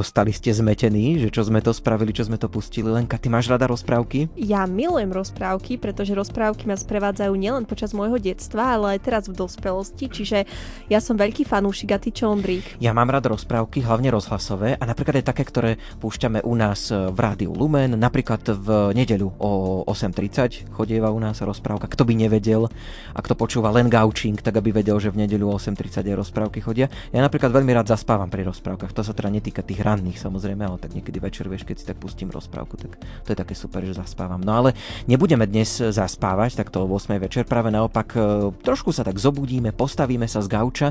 ostali ste zmetení, že čo sme to spravili, čo sme to pustili. Lenka, ty máš rada rozprávky? Ja milujem rozprávky, pretože rozprávky ma sprevádzajú nielen počas môjho detstva, ale aj teraz v dospelosti, čiže ja som veľký fanúšik. A ty čo, Ondri? Ja mám rád rozprávky, hlavne rozhlasové, a napríklad aj také, ktoré púšťame u nás v Rádiu Lumen, napríklad v nedeľu o 8:30 chodieva u nás rozprávka. Kto by nevedel, a kto počúva len Gaučing, tak aby vedel, že v nedeľu o 8:30 rozprávky chodia. Ja napríklad veľmi rád zaspávam pri rozprávkach. To sa teda netýka tých ranných, samozrejme, ale tak niekedy večer, vieš, keď si tak pustím rozprávku, tak to je také super, že zaspávam. No ale nebudeme dnes zaspávať takto o 8:00 večer, práve naopak trošku sa tak zobudíme, postavíme sa z gauča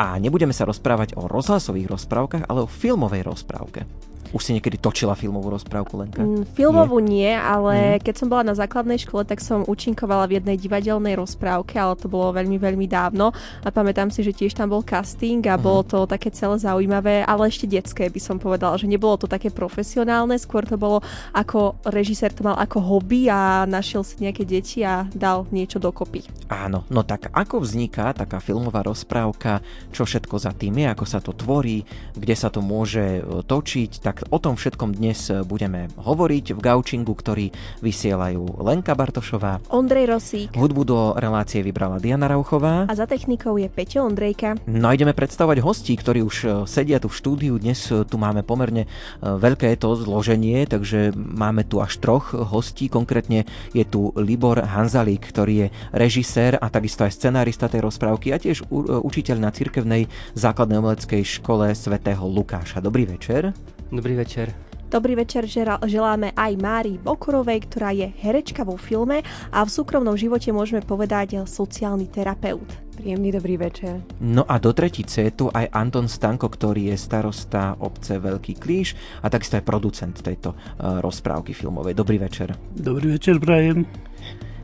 a nebudeme sa rozprávať o rozhlasových rozprávkach, ale o filmovej rozprávke. Už si niekedy točila filmovú rozprávku, Lenka? Filmovú nie, ale keď som bola na základnej škole, tak som účinkovala v jednej divadelnej rozprávke, ale to bolo veľmi, veľmi dávno. A pamätám si, že tiež tam bol casting a bolo to také celé zaujímavé, ale ešte detské by som povedala, že nebolo to také profesionálne, skôr to bolo ako režisér to mal ako hobby a našiel si nejaké deti a dal niečo dokopy. Áno, no tak ako vzniká taká filmová rozprávka, čo všetko za tým je, ako sa to tvorí, kde sa to môže točiť, tak o tom všetkom dnes budeme hovoriť v Gaučingu, ktorý vysielajú Lenka Bartošová, Ondrej Rosík. Hudbu do relácie vybrala Diana Rauchová. A za technikou je Peťo Ondrejka. No a ideme predstavovať hostí, ktorí už sedia tu v štúdiu. Dnes tu máme pomerne veľké to zloženie, takže máme tu až troch hostí. Konkrétne je tu Libor Hanzalík, ktorý je režisér a takisto aj scenárista tej rozprávky a tiež učiteľ na Cirkevnej základnej umeleckej škole sv. Lukáša. Dobrý večer. Dobrý večer. Dobrý večer želáme aj Márii Bokorovej, ktorá je herečka vo filme a v súkromnom živote môžeme povedať sociálny terapeut. Príjemný dobrý večer. No a do tretice je tu aj Anton Stanko, ktorý je starosta obce Veľký Klíš a takisto aj producent tejto rozprávky filmovej. Dobrý večer. Dobrý večer, Brian.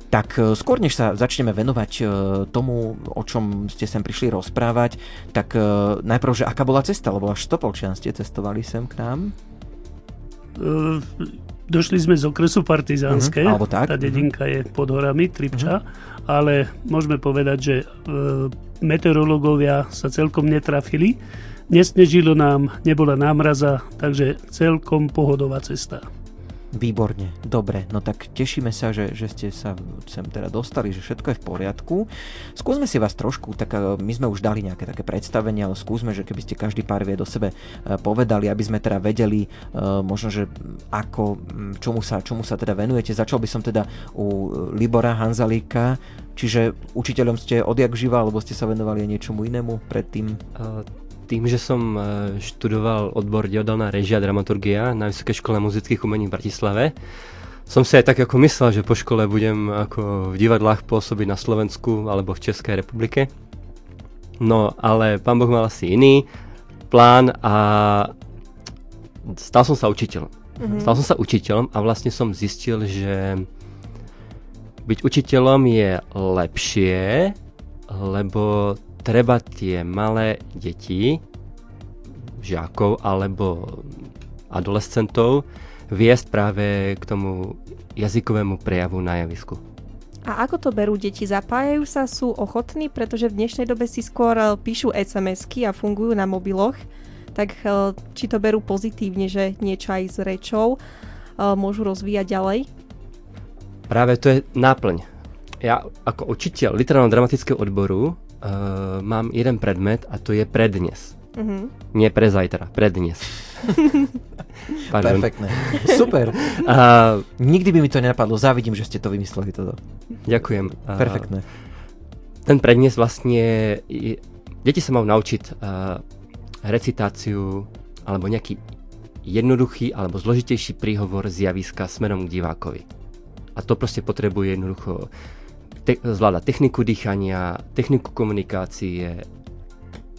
Tak skôr, než sa začneme venovať tomu, o čom ste sem prišli rozprávať, tak najprv, že aká bola cesta, lebo až Stopolčan ste cestovali sem k nám? Došli sme z okresu Partizánske, tá dedinka je pod horami, Tribča, ale môžeme povedať, že meteorológovia sa celkom netrafili, nesnežilo nám, nebola námraza, takže celkom pohodová cesta. Výborne, dobre, no tak tešíme sa, že ste sa sem teda dostali, že všetko je v poriadku. Skúsme si vás trošku, tak my sme už dali nejaké také predstavenie, ale skúsme, že keby ste každý pár vied o sebe povedali, aby sme teda vedeli možno, že ako, čomu sa teda venujete. Začal by som teda u Libora Hanzalíka, čiže učiteľom ste odjak živa, alebo ste sa venovali niečomu inému predtým? Tým, že som študoval odbor divadelná režia a dramaturgia na Vysoké škole muzických umení v Bratislave, som si aj tak ako myslel, že po škole budem ako v divadlách pôsobiť na Slovensku alebo v Českej republike. No, ale pán Boh mal asi iný plán a stal som sa učiteľom. Stal som sa učiteľom a vlastne som zistil, že byť učiteľom je lepšie, lebo treba tie malé deti, žiakov alebo adolescentov viesť práve k tomu jazykovému prejavu na javisku. A ako to berú deti? Zapájajú sa, sú ochotní, pretože v dnešnej dobe si skôr píšu SMS-ky a fungujú na mobiloch, tak či to berú pozitívne, že niečo aj s rečou môžu rozvíjať ďalej? Práve to je náplň. Ja ako učiteľ literárno-dramatického odboru mám jeden predmet a to je prednes. Nie pre zajtra, prednes. Perfektné. Super. Nikdy by mi to nenapadlo. Závidím, že ste to vymysleli toto. Ďakujem. Perfektné. Ten prednes vlastne deti sa majú naučiť recitáciu alebo nejaký jednoduchý alebo zložitejší príhovor z javiska smerom k divákovi. A to proste potrebuje jednoducho zvláda techniku dýchania, techniku komunikácie.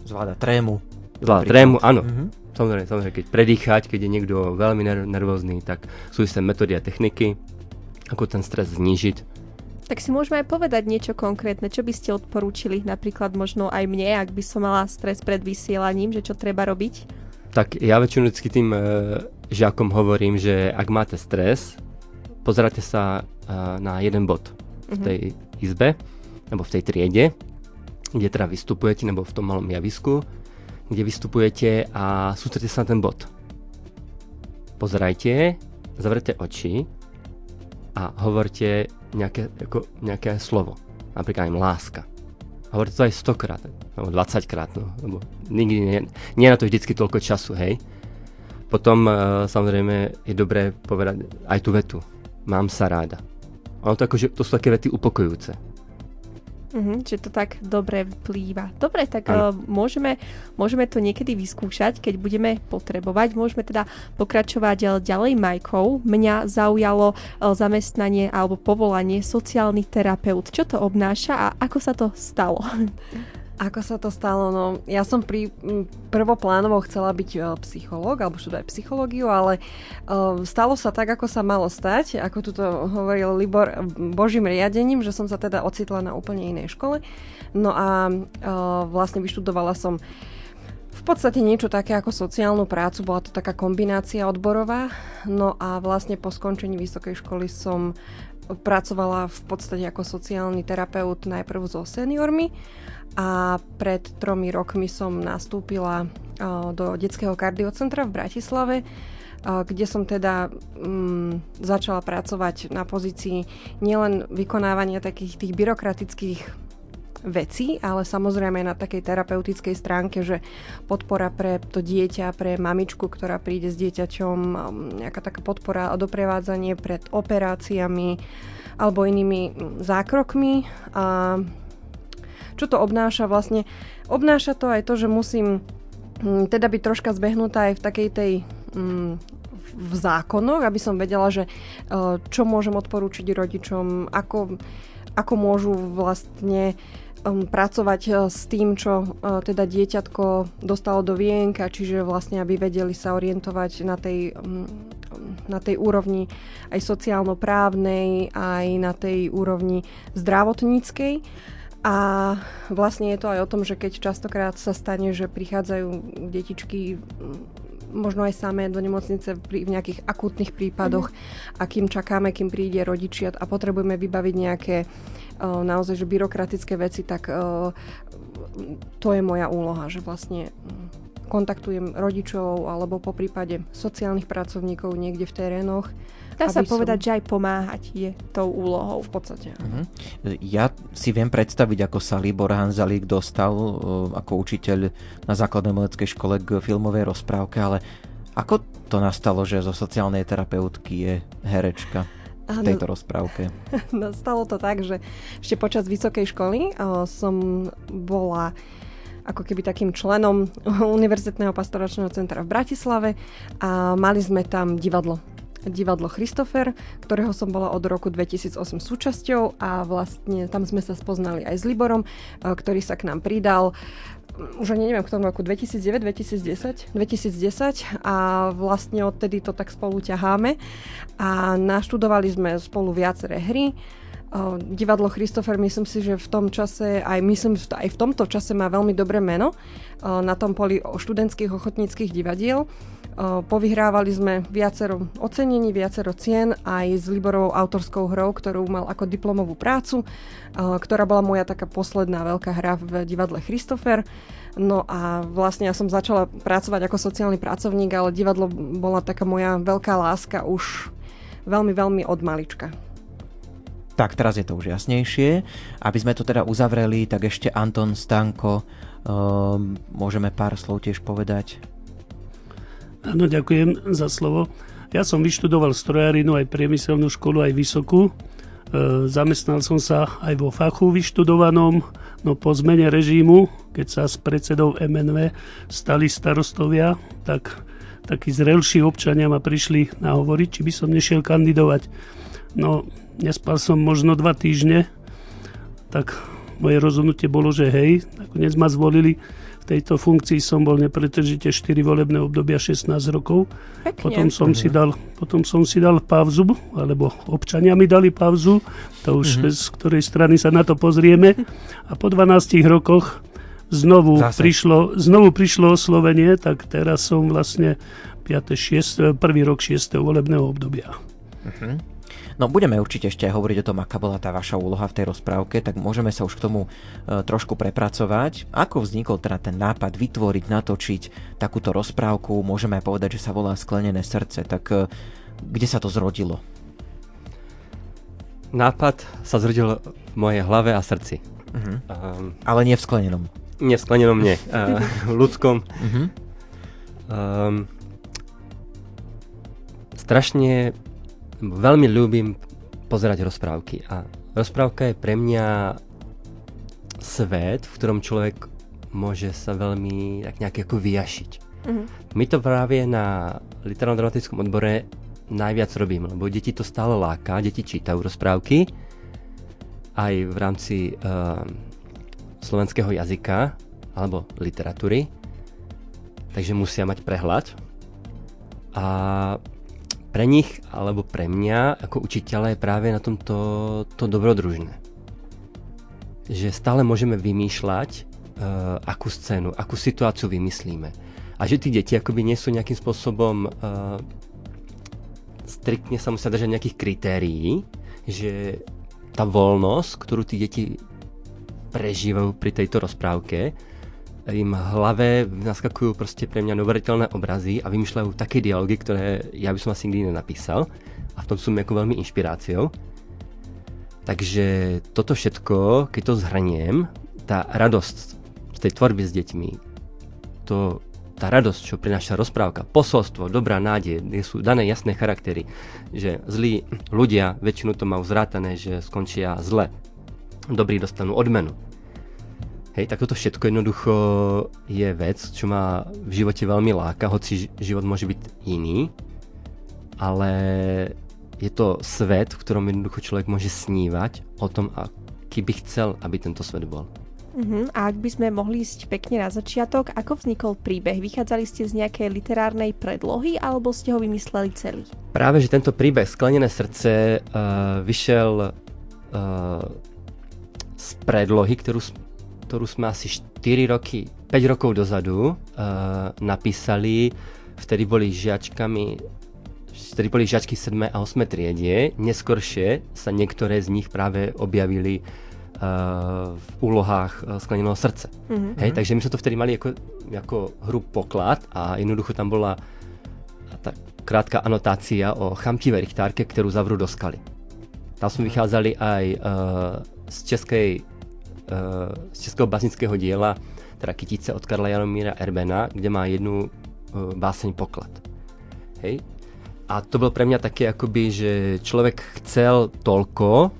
Zvláda trému. Zvláda trému, áno. Samozrejme, keď predýchať, keď je niekto veľmi nervózny, tak sú isté metódy a techniky, ako ten stres znížiť. Tak si môžeme aj povedať niečo konkrétne, čo by ste odporúčili, napríklad možno aj mne, ak by som mala stres pred vysielaním, že čo treba robiť? Tak ja väčšinou vždycky tým žiakom hovorím, že ak máte stres, pozerajte sa na jeden bod v tej izbe, alebo v tej triede, kde teda vystupujete, nebo v tom malom javisku, kde vystupujete a sústredite sa na ten bod. pozerajte, zavrite oči a hovorte nejaké slovo. Napríklad aj láska. Hovorte to aj 100-krát, alebo 20-krát, no, lebo nikdy nie je na to vždycky toľko času, hej. Potom samozrejme je dobré povedať aj tú vetu. Mám sa ráda. Ono to akože, to sú také vety upokojujúce. Čiže to tak dobre vplýva. Dobre, tak môžeme to niekedy vyskúšať, keď budeme potrebovať. Môžeme teda pokračovať ďalej Majkou. Mňa zaujalo zamestnanie alebo povolanie sociálny terapeut. Čo to obnáša a ako sa to stalo? Ako sa to stalo? No, ja som prvoplánovo chcela byť psychológ, alebo študovať psychológiu, ale stalo sa tak, ako sa malo stať, ako tu to hovoril Libor, Božím riadením, že som sa teda ocitla na úplne inej škole. No a vlastne vyštudovala som v podstate niečo také ako sociálnu prácu, bola to taká kombinácia odborová. No a vlastne po skončení vysokej školy som pracovala v podstate ako sociálny terapeut najprv so seniormi a pred 3 rokmi som nastúpila do Detského kardiocentra v Bratislave, kde som teda začala pracovať na pozícii nielen vykonávania takých tých byrokratických veci, ale samozrejme aj na takej terapeutickej stránke, že podpora pre to dieťa, pre mamičku, ktorá príde s dieťaťom, nejaká taká podpora a doprevádzanie pred operáciami alebo inými zákrokmi. A čo to obnáša vlastne? Obnáša to aj to, že musím teda byť troška zbehnutá aj v takej tej v zákonoch, aby som vedela, že čo môžem odporúčiť rodičom, ako môžu vlastne pracovať s tým, čo teda dieťatko dostalo do vienka, čiže vlastne aby vedeli sa orientovať na tej úrovni aj sociálno-právnej, aj na tej úrovni zdravotníckej. A vlastne je to aj o tom, že keď častokrát sa stane, že prichádzajú detičky možno aj samé do nemocnice v nejakých akútnych prípadoch a kým čakáme, kým príde rodičia a potrebujeme vybaviť nejaké naozaj že byrokratické veci, tak to je moja úloha, že vlastne kontaktujem rodičov alebo poprípade sociálnych pracovníkov niekde v terénoch. Dá sa povedať, že aj pomáhať je tou úlohou v podstate. Ja si viem predstaviť, ako sa Libor Hanzalík dostal ako učiteľ na základnej umeleckej škole k filmovej rozprávke, ale ako to nastalo, že zo sociálnej terapeutky je herečka v tejto rozprávke? Nastalo to tak, že ešte počas vysokej školy som bola ako keby takým členom Univerzitného pastoračného centra v Bratislave a mali sme tam divadlo Christopher, ktorého som bola od roku 2008 súčasťou a vlastne tam sme sa spoznali aj s Liborom, ktorý sa k nám pridal už neviem, k tomu roku 2010 a vlastne odtedy to tak spolu ťaháme a naštudovali sme spolu viaceré hry. Divadlo Christopher, myslím si, že v tom čase, aj v tomto čase má veľmi dobré meno na tom poli študentských ochotníckych divadiel. Povyhrávali sme viacero ocenení, viacero cien aj s Liborovou autorskou hrou, ktorú mal ako diplomovú prácu, ktorá bola moja taká posledná veľká hra v divadle Christopher. No a vlastne ja som začala pracovať ako sociálny pracovník, ale divadlo bola taká moja veľká láska už veľmi, veľmi od malička. Tak, teraz je to už jasnejšie. Aby sme to teda uzavreli, tak ešte Anton Stanko, môžeme pár slov tiež povedať. Áno, ďakujem za slovo. Ja som vyštudoval strojarinu, aj priemyselnú školu, aj vysokú. Zamestnal som sa aj vo fachu vyštudovanom, no po zmene režimu, keď sa s predsedou MNV stali starostovia, tak takí zrelší občania ma prišli nahovoriť, či by som nešiel kandidovať. No, nespal som možno 2 týždne, tak moje rozhodnutie bolo, že hej, nakoniec ma zvolili. V tejto funkcii som bol nepretržite 4 volebné obdobia 16 rokov. Pekne. Potom som si dal pauzu, alebo občania mi dali pauzu, to už z ktorej strany sa na to pozrieme. A po 12 rokoch znovu prišlo oslovenie, tak teraz som vlastne 5., 6., prvý rok 6. volebného obdobia. No budeme určite ešte hovoriť o tom, aká bola tá vaša úloha v tej rozprávke, tak môžeme sa už k tomu trošku prepracovať. Ako vznikol teda ten nápad vytvoriť, natočiť takúto rozprávku, môžeme aj povedať, že sa volá Sklenené srdce, tak kde sa to zrodilo? Nápad sa zrodil v mojej hlave a srdci. Uh-huh. Ale nie v sklenenom. Nie v sklenenom, nie. Ľudskom. Uh-huh. Strašne veľmi ľúbim pozerať rozprávky a rozprávka je pre mňa svet, v ktorom človek môže sa veľmi tak nejak ako vyjašiť. Uh-huh. My to práve na literárno-dramatickom odbore najviac robím, lebo deti to stále láka, deti čítajú rozprávky aj v rámci slovenského jazyka alebo literatúry, takže musia mať prehľad a pre nich, alebo pre mňa, ako učiteľa je práve na tomto to dobrodružné. Že stále môžeme vymýšľať, akú scénu, akú situáciu vymyslíme. A že tí deti akoby nie sú nejakým spôsobom, striktne sa musia držať nejakých kritérií, že tá voľnosť, ktorú tí deti prežívajú pri tejto rozprávke, im hlave naskakujú proste pre mňa neuveriteľné obrazy a vymýšľajú také dialógy, ktoré ja by som asi nikdy nenapísal a v tom sú mi ako veľmi inšpiráciou. Takže toto všetko, keď to zhrniem, tá radosť z tej tvorby s deťmi, tá radosť, čo prináša rozprávka, posolstvo, dobrá nádej, sú dané jasné charaktery, že zlí ľudia, väčšinu to majú zrátané, že skončia zle, dobrí dostanú odmenu. Hej, tak toto všetko jednoducho je vec, čo ma v živote veľmi láka, hoci život môže byť iný, ale je to svet, v ktorom jednoducho človek môže snívať o tom, aký by chcel, aby tento svet bol. Uh-huh. A ak by sme mohli ísť pekne na začiatok, ako vznikol príbeh? Vychádzali ste z nejakej literárnej predlohy alebo ste ho vymysleli celý? Práve, že tento príbeh Sklenené srdce vyšiel z predlohy, ktorú sme asi 5 rokov dozadu napísali, vtedy boli žiačky 7. a 8. triede, neskoršie sa niektoré z nich práve objavili v úlohách Skleneného srdce. Mm-hmm. Hej, takže my sme to vtedy mali ako hru poklad a jednoducho tam bola tá krátka anotácia o chamtivej richtárke, ktorú zavrú do skaly. Tam sme vychádzali aj z českého básnického diela, teda Kytice od Karla Jaromíra Erbena, kde má jednu báseň poklad. Hej. A to bolo pre mňa také akoby, že človek chcel toľko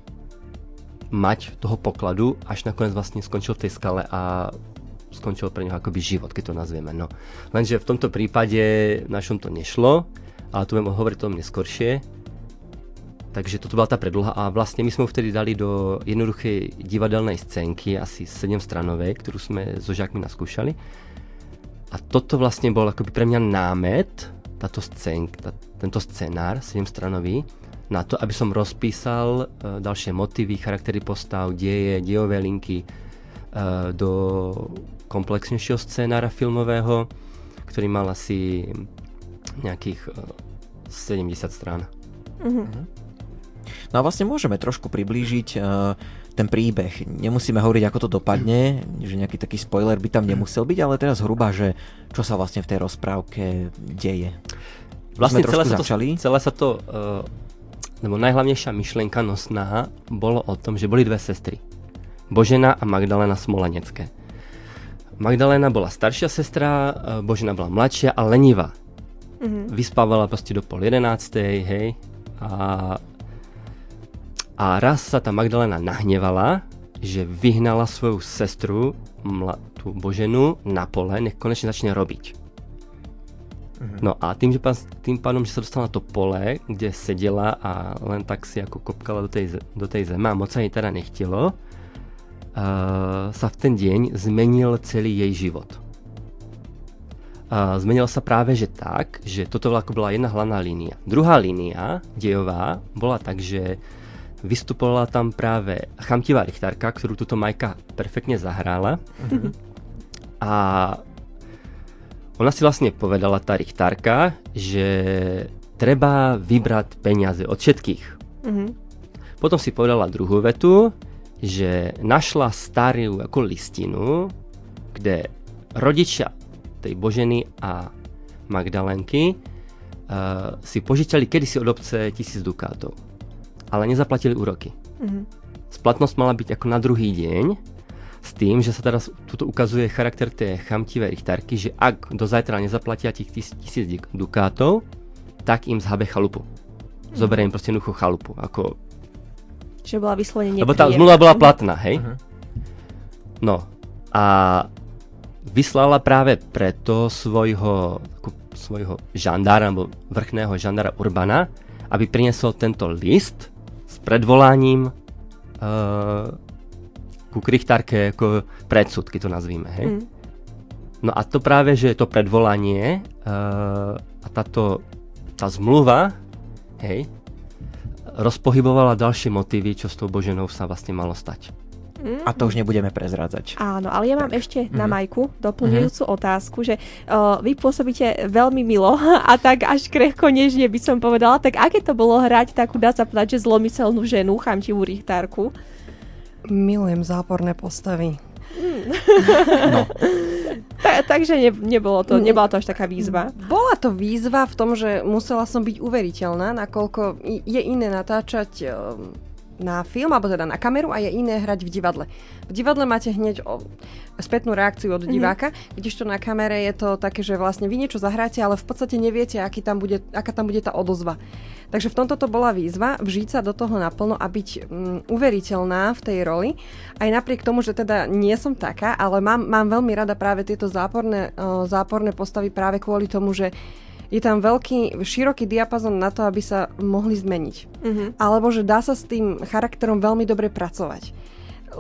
mať toho pokladu, až nakoniec vlastne skončil v tej skale a skončil pre neho akoby život, keď to nazvieme. No. Lenže v tomto prípade našom to nešlo, ale tu budem hovoriť o tom neskoršie. Takže toto bola tá predloha a vlastne my sme ho vtedy dali do jednoduchej divadelnej scénky, asi 7-stranovej, ktorú sme so žiakmi naskúšali. A toto vlastne bol akoby pre mňa námet, tento scenár 7-stranový, na to, aby som rozpísal ďalšie motívy, charaktery postav, deje, dejové linky do komplexnejšieho scenára filmového, ktorý mal asi nejakých 70 strán. Mhm. No a vlastne môžeme trošku priblížiť ten príbeh. Nemusíme hovoriť, ako to dopadne, že nejaký taký spoiler by tam nemusel byť, ale teraz hruba, že čo sa vlastne v tej rozprávke deje. Vlastne lebo najhlavnejšia myšlienka nosná bolo o tom, že boli dve sestry. Božena a Magdalena Smolanecké. Magdalena bola staršia sestra, Božena bola mladšia a lenivá. Mm-hmm. Vyspávala proste do 10:30, hej, a raz sa tá Magdalena nahnevala, že vyhnala svoju sestru, tú Boženu, na pole, nech konečne začne robiť. Uh-huh. No a tým pádom, že sa dostala na to pole, kde sedela a len tak si ako kopkala do tej zeme a moc sa jej teda nechtelo, sa v ten deň zmenil celý jej život. Zmenil sa práve, že tak, že toto bola jedna hlavná línia. Druhá línia, dejová, bola tak, že vystupovala tam práve chamtivá richtárka, ktorú túto Majka perfektne zahrála. Mm-hmm. A ona si vlastne povedala, tá richtárka, že treba vybrať peniaze od všetkých. Potom si povedala druhú vetu, že našla starú ako listinu, kde rodičia tej Boženy a Magdalenky si požičali kedysi od obce 1000 dukátov, ale nezaplatili úroky. Splatnosť mala byť ako na druhý deň, s tým, že sa teraz tuto ukazuje charakter tej chamtivej richtárky, že ak do zajtra nezaplatia tých 1000 dukátov, tak im zhabe chalupu. Zoberie im proste jednoducho chalupu. Ako... Čiže bola vyslovene nepríjemná. Lebo tá zmluva bola platná, hej? Uh-huh. No a vyslala práve preto svojho žandára, alebo vrchného žandára Urbana, aby priniesol tento list s predvolaním ku krichtárke, ako predsudky to nazvíme, hej. No a to práve, že to predvolanie a tá zmluva, hej, rozpohybovala ďalšie motívy, čo s tou Boženou sa vlastne malo stať. A to už nebudeme prezrádzať. Áno, ale ja mám ešte na Majku doplňujúcu otázku, že vy pôsobíte veľmi milo a tak až krehko nežne by som povedala, tak aké to bolo hrať takú, dá sa povedať, že zlomyselnú ženu, chamtivú richtárku? Milujem záporné postavy. No. Takže nebola to až taká výzva. Bola to výzva v tom, že musela som byť uveriteľná, nakoľko je iné natáčať na film, alebo teda na kameru, a je iné hrať v divadle. V divadle máte hneď spätnú reakciu od diváka, kdežto na kamere je to také, že vlastne vy niečo zahráte, ale v podstate neviete, aká tam bude tá odozva. Takže v tomto to bola výzva vžiť sa do toho naplno a byť uveriteľná v tej roli. Aj napriek tomu, že teda nie som taká, ale mám veľmi rada práve tieto záporné postavy práve kvôli tomu, že je tam široký diapazon na to, aby sa mohli zmeniť. Alebo že dá sa s tým charakterom veľmi dobre pracovať.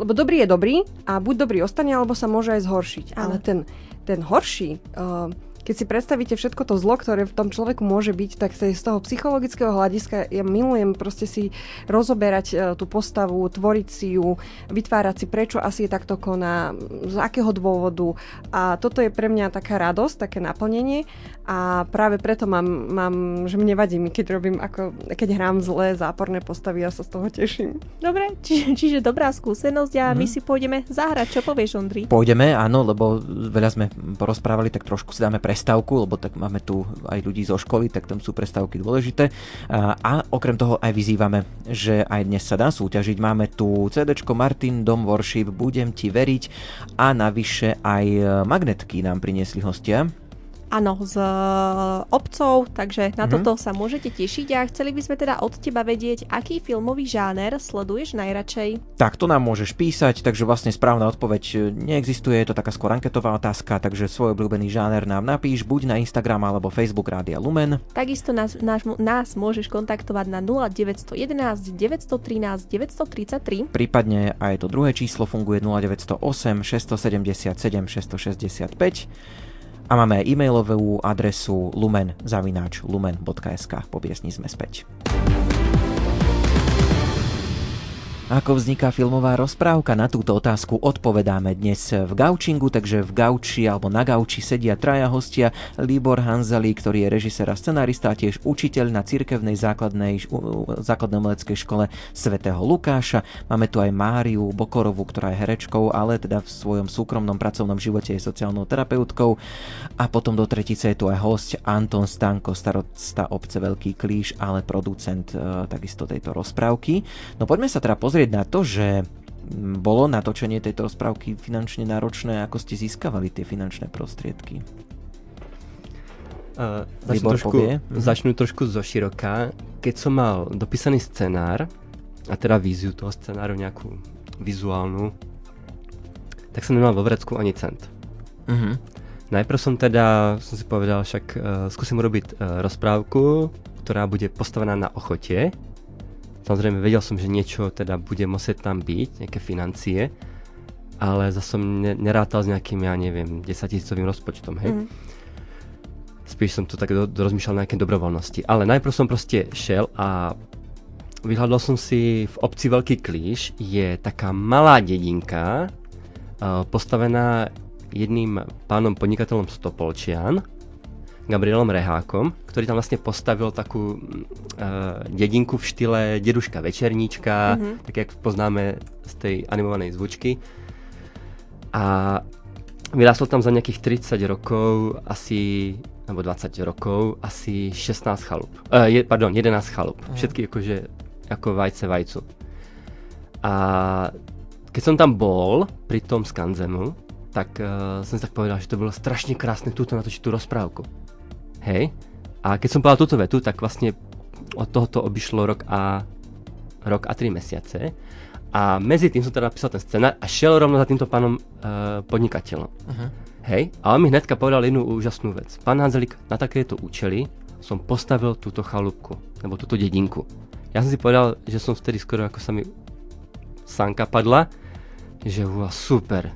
Lebo dobrý je dobrý a buď dobrý ostane, alebo sa môže aj zhoršiť. Ale ten horší, keď si predstavíte všetko to zlo, ktoré v tom človeku môže byť, tak z toho psychologického hľadiska ja milujem proste si rozoberať tú postavu, tvoriť si ju, vytvárať si, prečo asi je takto koná, z akého dôvodu. A toto je pre mňa taká radosť, také naplnenie a práve preto mám že mne vadí, keď hrám zlé záporné postavy, ja sa z toho teším. Dobre, čiže dobrá skúsenosť a my si pôjdeme zahrať. Čo povieš, Ondri? Pôjdeme, áno, lebo veľa sme porozprávali, tak trošku si dáme prestávku, lebo tak máme tu aj ľudí zo školy, tak tam sú prestávky dôležité. A okrem toho aj vyzývame, že aj dnes sa dá súťažiť. Máme tu CDčko Martindom Worship, Budem ti veriť a navyše aj magnetky nám priniesli hostia. Áno, z obcov, takže na toto sa môžete tešiť a chceli by sme teda od teba vedieť, aký filmový žáner sleduješ najradšej. Tak to nám môžeš písať, takže vlastne správna odpoveď neexistuje, je to taká skôr anketová otázka, takže svoj obľúbený žáner nám napíš buď na Instagram alebo Facebook Rádia Lumen. Takisto nás môžeš kontaktovať na 0911 913 933. Prípadne aj to druhé číslo funguje 0908 677 665. A máme aj e-mailovú adresu lumen@lumen.sk. Po piesni sme späť. Ako vzniká filmová rozprávka? Na túto otázku odpovedáme dnes v Gaučingu, takže v Gauči alebo na Gauči sedia traja hostia. Libor Hanzalík, ktorý je režisér a scenárista a tiež učiteľ na Cirkevnej základnej umeleckej škole sv. Lukáša. Máme tu aj Máriu Bokorovú, ktorá je herečkou, ale teda v svojom súkromnom pracovnom živote je sociálnou terapeutkou. A potom do tretice je tu aj hosť Anton Stanko, starosta obce Veľký Klíš, ale producent takisto tejto rozprávky. No poďme sa teda na to, že bolo natočenie tejto rozprávky finančne náročné, ako ste získavali tie finančné prostriedky? Začnú trošku zoširoka. Keď som mal dopísaný scenár, a teda víziu toho scenáru nejakú vizuálnu, tak som nemal vo vrecku ani cent. Najprv som si povedal, však skúsim urobiť rozprávku, ktorá bude postavená na ochote. Samozrejme, vedel som, že niečo teda bude musieť tam byť, nejaké financie, ale zase som nerátal s nejakým, 10-tisícovým rozpočtom, hej. Spíš som to tak rozmýšľal na nejaké dobrovoľnosti. Ale najprv som proste šel a vyhľadol som si v obci Veľký Klíš, je taká malá dedinka, postavená jedným pánom podnikateľom Stopolčian, Gabrielom Rehákom, ktorý tam vlastne postavil takú dedinku v štýle deduška Večerníčka, tak jak poznáme z tej animovanej zvučky. A vyrástol tam za nejakých 30 rokov asi, alebo 20 rokov, asi 16 chalup. 11 chalup. Všetky akože, ako vajce vajcu. A keď som tam bol pri tom skanzemu, tak som si tak povedal, že to bolo strašne krásne túto natočiť tú rozprávku. Hej. A keď som povedal túto vetu, tak vlastne od tohoto obišlo rok a 3 mesiace. A medzi tým som teda napísal ten scenár a šiel rovno za týmto pánom podnikateľom. Uh-huh. Hej. A on mi hnedka povedal jednu úžasnú vec. Pán Hanzalík, na takéto účely som postavil túto chalúbku, nebo túto dedinku. Ja som si povedal, že som vtedy skoro ako sa mi sánka padla, že super.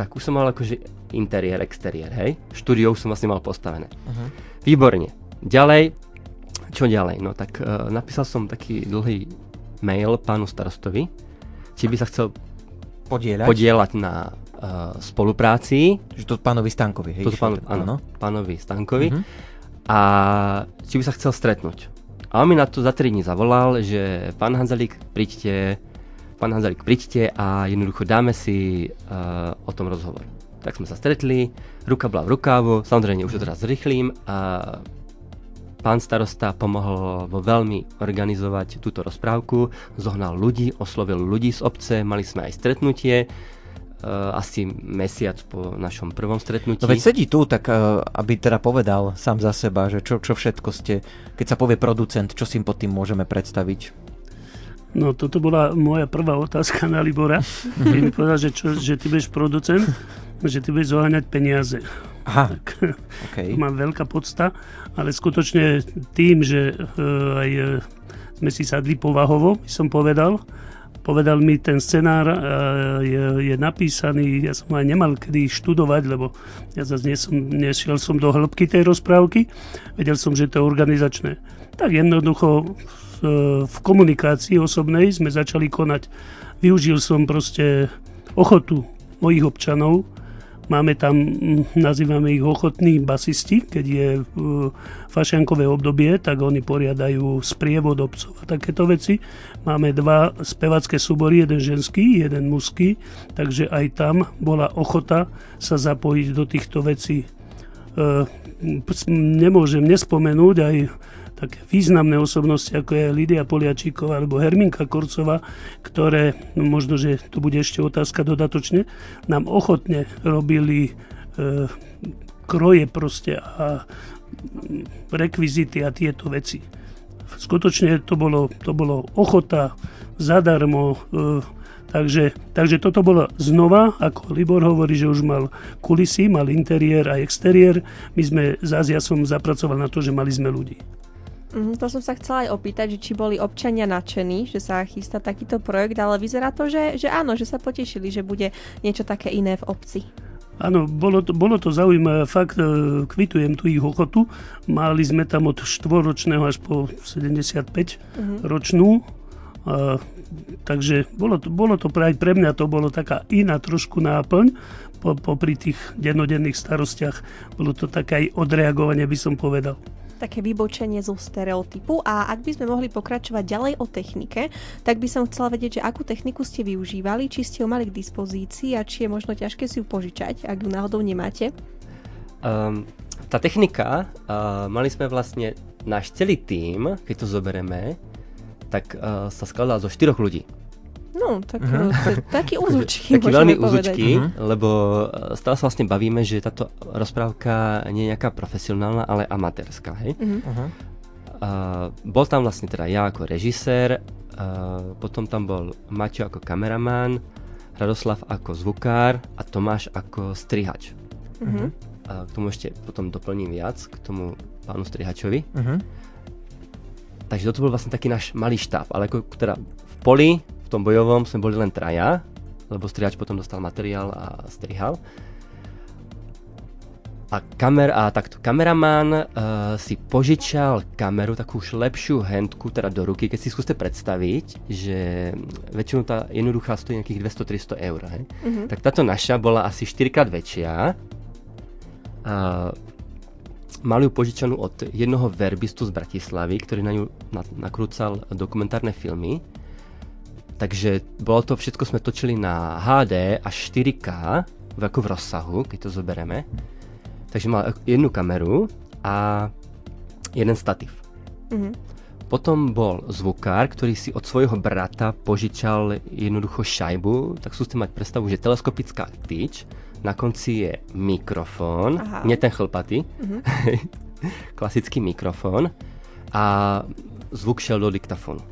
Tak už som mal akože interiér, exteriér, hej. Štúdiou som vlastne mal postavené. Uh-huh. Výborne. Ďalej, čo ďalej? No tak napísal som taký dlhý mail pánu starostovi, či by sa chcel podieľať na spolupráci. Že to pánovi Stankovi, hej? Pánovi Stankovi. Uh-huh. A či by sa chcel stretnúť. A on mi na to za 3 dní zavolal, že pán Hanzalík, príďte a jednoducho dáme si o tom rozhovor. Tak sme sa stretli, ruka bola v rukávu, samozrejme už to teraz zrychlím a pán starosta pomohol veľmi organizovať túto rozprávku, zohnal ľudí, oslovil ľudí z obce, mali sme aj stretnutie, asi mesiac po našom prvom stretnutí. No veď sedí tu, tak aby teda povedal sám za seba, že čo všetko ste, keď sa povie producent, čo si im pod tým môžeme predstaviť? No, toto bola moja prvá otázka na Libora, keď mi povedal, že ty budeš producent, že ty budeš zoháňať peniaze. Aha, tak, okay. To má veľká podsta, ale skutočne tým, že sme si sadli povahovo, som povedal mi ten scenár, je napísaný, ja som aj nemal kedy študovať, lebo ja zase nešiel som do hĺbky tej rozprávky, vedel som, že to je organizačné. Tak jednoducho v komunikácii osobnej sme začali konať. Využil som proste ochotu mojich občanov. Máme tam, nazývame ich ochotní basisti, keď je fašiankové obdobie, tak oni poriadajú sprievod obcov a takéto veci. Máme 2 spevacké súbory, jeden ženský, jeden mužský, takže aj tam bola ochota sa zapojiť do týchto vecí. Nemôžem nespomenúť aj také významné osobnosti, ako je Lidia Poliačíková alebo Hermínka Korcová, ktoré, možno, že tu bude ešte otázka dodatočne, nám ochotne robili kroje proste a rekvizity a tieto veci. Skutočne to bolo ochota, zadarmo, takže toto bolo znova, ako Libor hovorí, že už mal kulisy, mal interiér a exteriér. My sme, zase ja som zapracoval na to, že mali sme ľudí. To som sa chcela aj opýtať, že či boli občania nadšení, že sa chystá takýto projekt, ale vyzerá to, že áno, že sa potešili, že bude niečo také iné v obci. Áno, bolo to zaujímavé, fakt kvitujem tu ich ochotu. Mali sme tam od 4-ročného až po 75-ročnú, takže bolo to pre mňa to bolo taká iná trošku náplň, popri tých dennodenných starostiach. Bolo to také aj odreagovanie, by som povedal. Také vybočenie zo stereotypu. A ak by sme mohli pokračovať ďalej o technike, tak by som chcela vedieť, že akú techniku ste využívali, či ste ju mali k dispozícii a či je možno ťažké si ju požičať, ak ju náhodou nemáte. Tá technika, mali sme vlastne náš celý tím, keď to zoberieme, tak sa skladala zo 4 ľudí. No, tak, taký úzučky. Taký veľmi úzučky, lebo stále sa vlastne bavíme, že táto rozprávka nie je nejaká profesionálna, ale amatérska. Hej? Bol tam vlastne teda ja ako režisér, potom tam bol Maťo ako kameraman, Radoslav ako zvukár a Tomáš ako strihač. K tomu ešte potom doplním viac, k tomu pánu strihačovi. Takže toto bol vlastne taký náš malý štáb, ale ako teda v poli, v tom bojovom sme boli len traja, lebo strihač potom dostal materiál a strihal. A kameraman si požičal kameru, takú už lepšiu handku, teda do ruky, keď si skúste predstaviť, že väčšinou tá jednoduchá stojí nejakých 200-300 €. Hej? Tak táto naša bola asi 4-krát väčšia. Mali ju požičanú od jednoho verbistu z Bratislavy, ktorý na ňu nakrúcal dokumentárne filmy. Takže bolo to, všetko sme točili na HD a 4K, ako v rozsahu, keď to zoberieme. Takže mal jednu kameru a jeden statív. Mhm. Potom bol zvukár, ktorý si od svojho brata požičal jednoducho šajbu. Tak skúste mať predstavu, že teleskopická tyč, na konci je mikrofón, aha, nie ten chlpatý, uh-huh, klasický mikrofón a zvuk šiel do diktafónu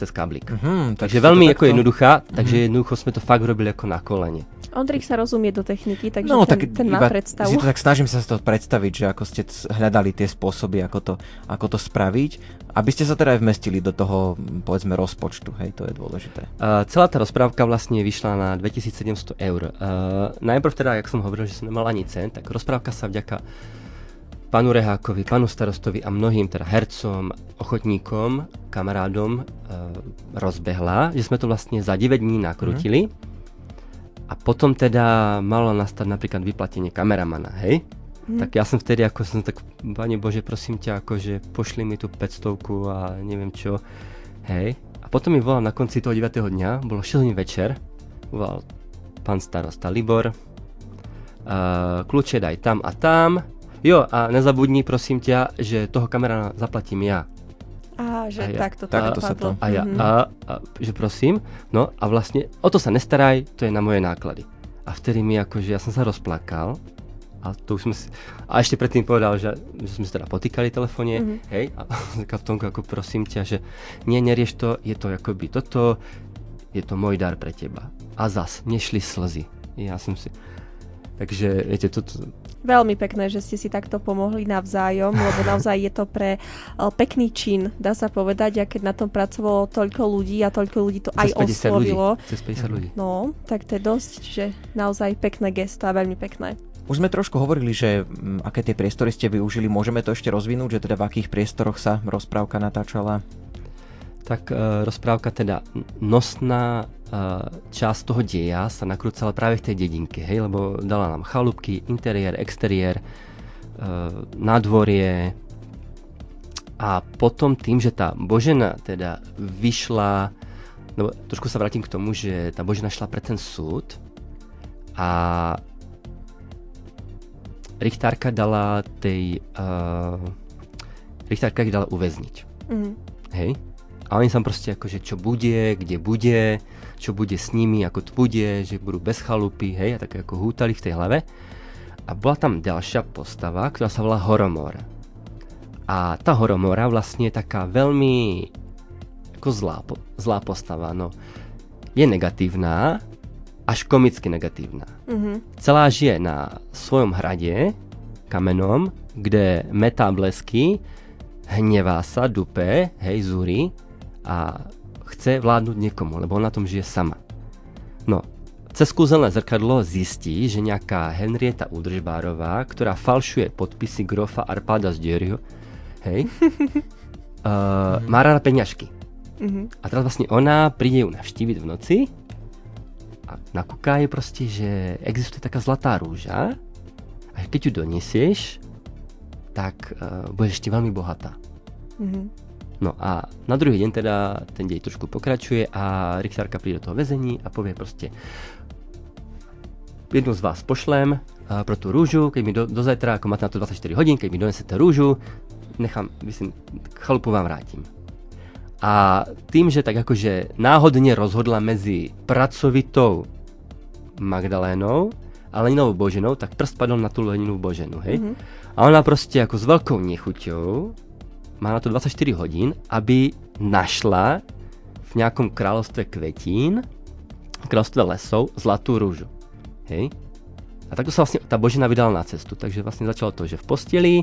cez káblík. Uh-huh, takže veľmi ako jednoduchá, takže jednoducho sme to fakt robili ako na kolene. Ondrik sa rozumie do techniky, takže no, ten má predstavu. No tak snažím sa to predstaviť, že ako ste hľadali tie spôsoby, ako to spraviť, aby ste sa teda aj vmestili do toho, povedzme, rozpočtu, hej, to je dôležité. Celá tá rozprávka vlastne vyšla na 2700 eur. Najprv teda, jak som hovoril, že som nemal ani cent, tak rozprávka sa vďaka pánu Rehákovi, pánu starostovi a mnohým teda hercom, ochotníkom, kamarádom rozbehla, že sme to vlastne za 9 dní nakrútili. Mm-hmm. A potom teda malo nastať napríklad vyplatenie kameramana, hej? Mm. Tak ja som vtedy tak, Pane Bože, prosím ťa, pošli mi tú 500 a neviem čo, hej? A potom mi volal na konci toho 9. dňa, bolo 6 dní večer, volal pán starosta Libor, kľúče daj tam a tam, jo, a nezabudni, prosím ťa, že toho kameramana zaplatím ja. Á, že ja, takto sa to. A ja, mm-hmm, a že prosím, no a vlastne o to sa nestaraj, to je na moje náklady. A vtedy mi ja som sa rozplakal a to už sme si, a ešte predtým povedal, že sme si teda potýkali telefóne, mm-hmm, hej, a v tomku prosím ťa, že nerieš to, je to akoby toto, je to môj dar pre teba. A zas, nešli slzy. Ja som si, takže viete, toto. Veľmi pekné, že ste si takto pomohli navzájom, lebo naozaj je to pre pekný čin, dá sa povedať, a keď na tom pracovalo toľko ľudí to aj oslovilo. Cez 50 ľudí. No, tak to je dosť, že naozaj pekné gestá, veľmi pekné. Už sme trošku hovorili, že aké tie priestory ste využili, môžeme to ešte rozvinúť, že teda v akých priestoroch sa rozprávka natáčala? Tak rozprávka teda nosná časť toho deja sa nakrúcala práve v tej dedinke, hej, lebo dala nám chalúbky, interiér, exteriér, nádvorie. A potom tým, že tá Božena teda vyšla, no trošku sa vrátim k tomu, že tá Božena šla pre ten súd a richtárka ich dala uväzniť. Mm. Hej. A oni sa proste čo bude, kde bude, čo bude s nimi, ako to bude, že budú bez chalupy, hej, a tak hútali v tej hlave. A bola tam ďalšia postava, ktorá sa volá Horomora. A tá Horomora vlastne je taká veľmi zlá postava, no. Je negatívna, až komicky negatívna. Mm-hmm. Celá žije na svojom hrade, kamenom, kde metá blesky, hnevá sa, dupe, hej, zúri, a chce vládnuť niekomu, lebo ona na tom žije sama. No, cez kúzelné zrkadlo zistí, že nejaká Henrieta Údržbárová, ktorá falšuje podpisy grofa Arpada z Dierio, hej, má rada peňažky. A teraz vlastne ona príde ju navštíviť v noci a nakúká jej proste, že existuje taká zlatá rúža a keď ju donesieš, tak budeš ti veľmi bohatá. Mhm. No a na druhý deň teda ten dej trošku pokračuje a richtárka príde do toho väzení a povie proste: jednu z vás pošlem pro tú rúžu, keď mi do zajtra, ako máte na to 24 hodín, keď mi donesete rúžu, chalupu vám vrátim. A tým, že tak náhodne rozhodla medzi pracovitou Magdalénou a Leninovou Boženou, tak prst padol na tú Leninovú Boženu, hej? Mm-hmm. A ona proste s veľkou nechuťou má na to 24 hodín, aby našla v nejakom kráľovstve kvetín, kráľovstve lesov, zlatú rúžu. Hej? A takto sa vlastne tá Božena vydala na cestu. Takže vlastne začalo to, že v posteli,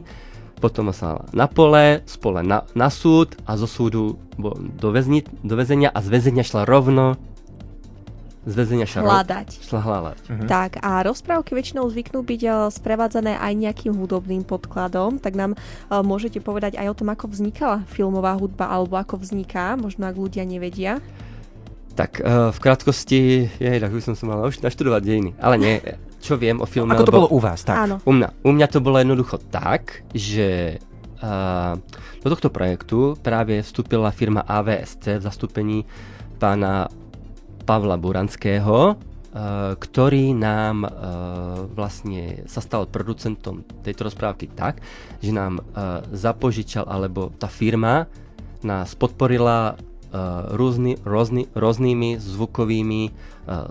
potom sa na pole, z pole na súd a zo súdu do väzenia a z väzenia šla rovno hľadať. Uh-huh. Tak a rozprávky väčšinou zvyknú byť sprevádzané aj nejakým hudobným podkladom, tak nám môžete povedať aj o tom, ako vznikala filmová hudba alebo ako vzniká, možno ak ľudia nevedia. Tak v krátkosti, tak by som mal už naštudovať dejiny, ale nie. čo viem o filme. Ako to bolo u vás, tak? Áno. U mňa to bolo jednoducho tak, že do tohto projektu práve vstúpila firma AVSC v zastúpení pána Pavla Buranského, ktorý nám vlastne sa stal producentom tejto rozprávky tak, že nám zapožičal, alebo tá firma nás podporila rôznymi zvukovými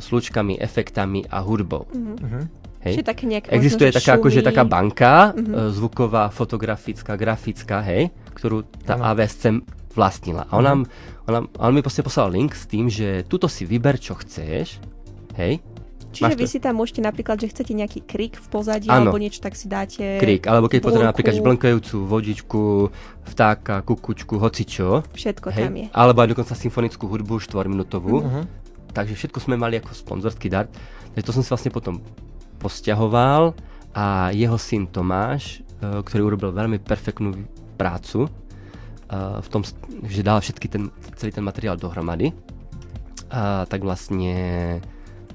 slučkami, efektami a hudbou. Mm-hmm. Hej. Čiže také nejak existuje možno, taká, akože, taká banka, mm-hmm, zvuková, fotografická, grafická, hej, ktorú tá AVSC vlastnila. A on mi proste poslal link s tým, že tuto si vyber, čo chceš. Hej. Čiže vy si tam môžete napríklad, že chcete nejaký krik v pozadí, ano, alebo niečo, tak si dáte krik, alebo keď potrebujete napríklad blnkajúcu vodičku, vtáka, kukučku, hocičo. Všetko, hej, tam je. Alebo aj dokonca symfonickú hudbu, 4-minútovú. Uh-huh. Takže všetko sme mali ako sponzorský dar. Takže to som si vlastne potom posťahoval a jeho syn Tomáš, ktorý urobil veľmi perfektnú prácu v tom, že dal všetky celý ten materiál dohromady. A tak vlastne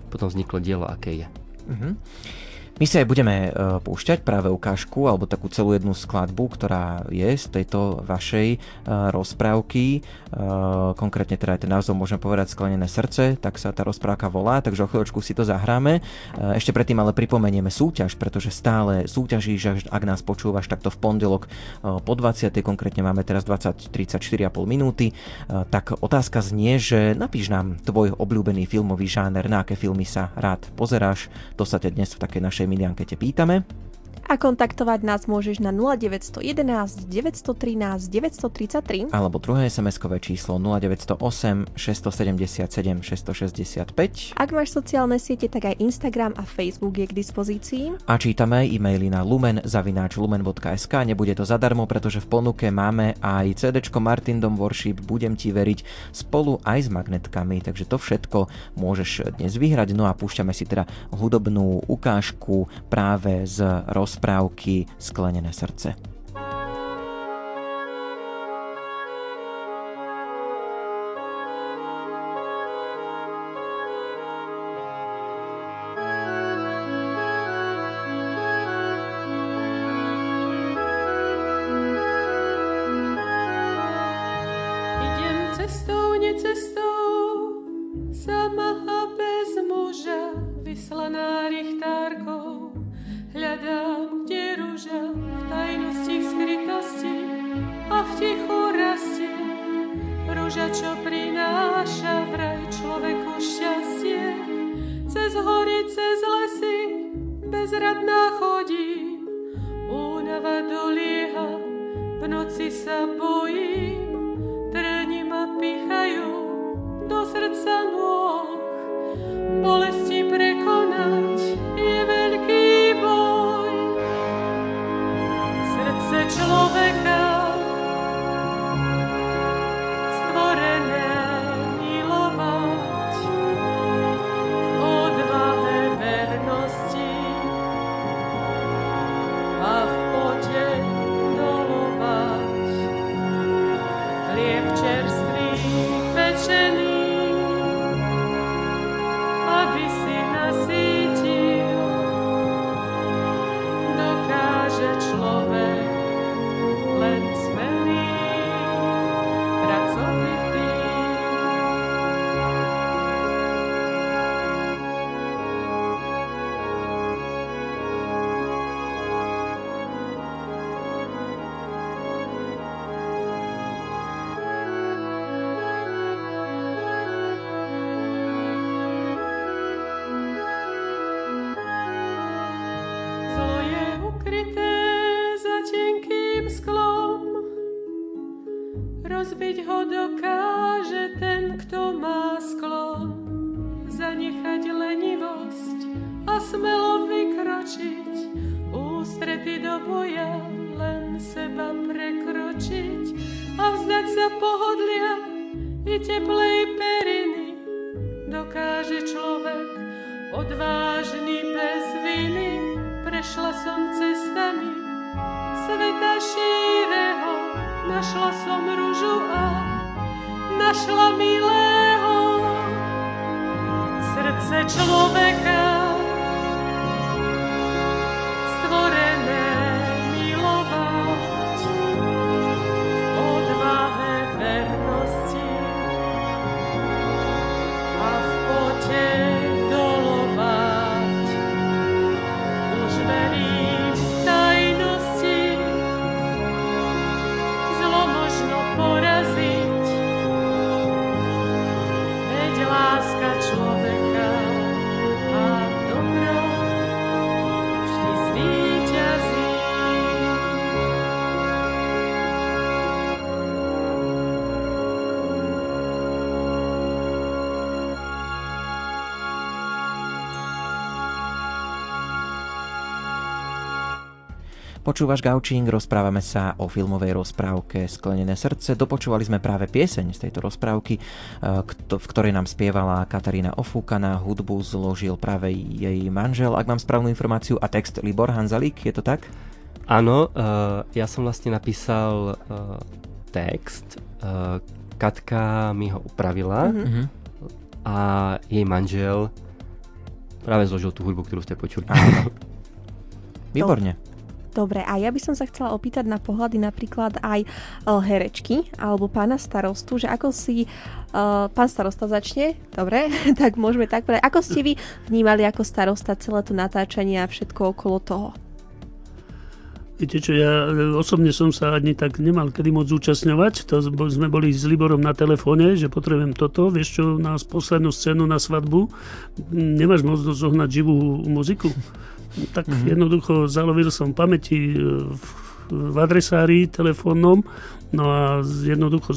potom vzniklo dielo, aké je. Uh-huh. My sa budeme púšťať práve ukážku, alebo takú celú jednu skladbu, ktorá je z tejto vašej rozprávky. Konkrétne teda ten názov môžem povedať Sklenené srdce, tak sa tá rozprávka volá, takže o chvíľočku si to zahráme. Ešte predtým ale pripomenieme súťaž, pretože stále súťažíš, ak nás počúvaš takto v pondelok po 20. Konkrétne máme teraz 20:34,5 minúty. Tak otázka znie, že napíš nám tvoj obľúbený filmový žáner, na aké filmy sa rád pozeráš. To sa te dnes v takej našej miniankete pýtame. A kontaktovať nás môžeš na 0911 913 933 alebo druhé SMS-kové číslo 0908 677 665. Ak máš sociálne siete, tak aj Instagram a Facebook je k dispozícii. A čítame e-maily na lumen@lumen.sk. Nebude to zadarmo, pretože v ponuke máme aj CD-čko Martindom Worship, Budem ti veriť, spolu aj s magnetkami. Takže to všetko môžeš dnes vyhrať. No a púšťame si teda hudobnú ukážku práve z rozprávky Sklenené srdce. Idem cestou, necestou, sama a bez muža, vyslaná richtárkou. Hľadám, kde rúža v tajnosti, v skrytosti a v tichu rastie. Rúža, čo prináša vraj človeku šťastie. Cez hory, cez lesy bezradná chodím. Únava dolieha, v noci sa bojím. Tráni ma pichajú do srdca nôh. Bolesti prekonať je veľký boj. Srdce človeka stvorené milovať, v odvahe vernosti a v pote dolovať. Chlieb čerstvý pečený, aby si nasýtil, dokáže človek len smelý, pracovitý. Rozbiť ho dokáže ten, kto má sklon zanechať lenivosť a smelo vykročiť. Ústrety do boja, len seba prekročiť a vzdať sa pohodlia i teplej periny. Dokáže človek odvážny bez viny. Prešla som cestami sveta šíreho, našla som ružu a našla milého. Srdce človeka Počúvaš Gaučing, rozprávame sa o filmovej rozprávke Sklenené srdce. Dopočúvali sme práve pieseň z tejto rozprávky, v ktorej nám spievala Katarína Ofúka. Na hudbu zložil práve jej manžel, ak mám správnu informáciu, a text Libor Hanzalík, je to tak? Áno, ja som vlastne napísal text, Katka mi ho upravila a jej manžel práve zložil tú hudbu, ktorú ste počuli. Výborne. Dobre, a ja by som sa chcela opýtať na pohľady napríklad aj herečky alebo pána starostu, že ako si pán starosta začne, dobre, tak môžeme tak povedať. Ako ste vy vnímali ako starosta celé to natáčanie a všetko okolo toho? Viete čo, ja osobne som sa ani tak nemal kedy môcť zúčastňovať. To sme boli s Liborom na telefóne, že potrebujem toto. Vieš čo, na poslednú scénu na svadbu nemáš možnosť zohnať živú muziku. Tak jednoducho zalovil som pamäti v adresári telefónnom. No a jednoducho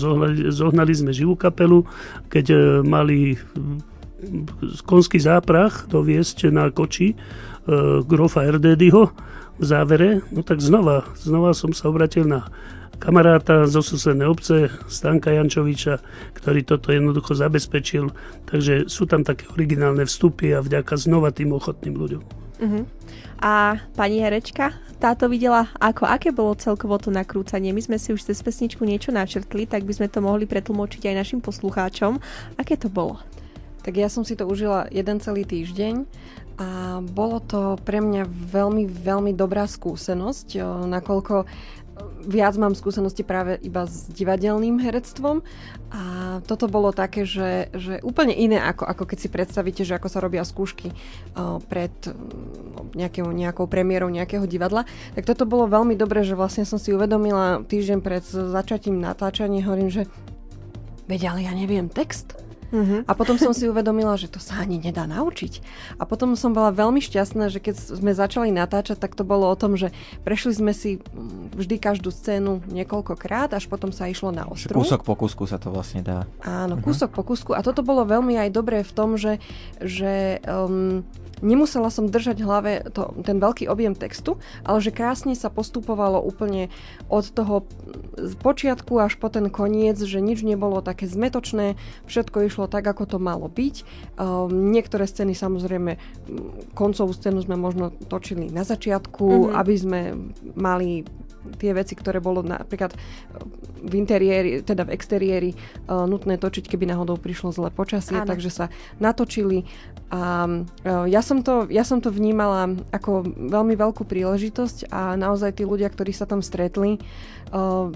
zohnali sme živú kapelu. Keď mali konský záprach doviesť na koči grofa Erdédyho, v závere, no tak znova som sa obratil na kamaráta zo susednej obce, Stanka Jančoviča, ktorý toto jednoducho zabezpečil. Takže sú tam také originálne vstupy a vďaka znova tým ochotným ľuďom. Uh-huh. A pani herečka, táto videla, aké bolo celkovo to nakrúcanie. My sme si už cez pesničku niečo načrtli, tak by sme to mohli pretlmočiť aj našim poslucháčom. Aké to bolo? Tak ja som si to užila jeden celý týždeň. A bolo to pre mňa veľmi, veľmi dobrá skúsenosť, nakoľko viac mám skúsenosti práve iba s divadelným herectvom a toto bolo také, že úplne iné, ako keď si predstavíte, že ako sa robia skúšky pred nejakou premiérou nejakého divadla. Tak toto bolo veľmi dobré, že vlastne som si uvedomila týždeň pred začatím natáčania, hovorím, že veď, ale ja neviem text. Uh-huh. A potom som si uvedomila, že to sa ani nedá naučiť. A potom som bola veľmi šťastná, že keď sme začali natáčať, tak to bolo o tom, že prešli sme si vždy každú scénu niekoľkokrát, až potom sa išlo na ostru. Kúsok po kúsku sa to vlastne dá. Áno, kúsok po kúsku. A toto bolo veľmi aj dobré v tom, že nemusela som držať v hlave ten veľký objem textu, ale že krásne sa postupovalo úplne od toho počiatku až po ten koniec, že nič nebolo také zmetočné, všetko išlo tak, ako to malo byť. Niektoré scény, samozrejme, koncovú scénu sme možno točili na začiatku, aby sme mali tie veci, ktoré bolo napríklad v interiéri, teda v exteriéri nutné točiť, keby náhodou prišlo zlé počasie, takže sa natočili. A ja som to vnímala ako veľmi veľkú príležitosť a naozaj tí ľudia, ktorí sa tam stretli,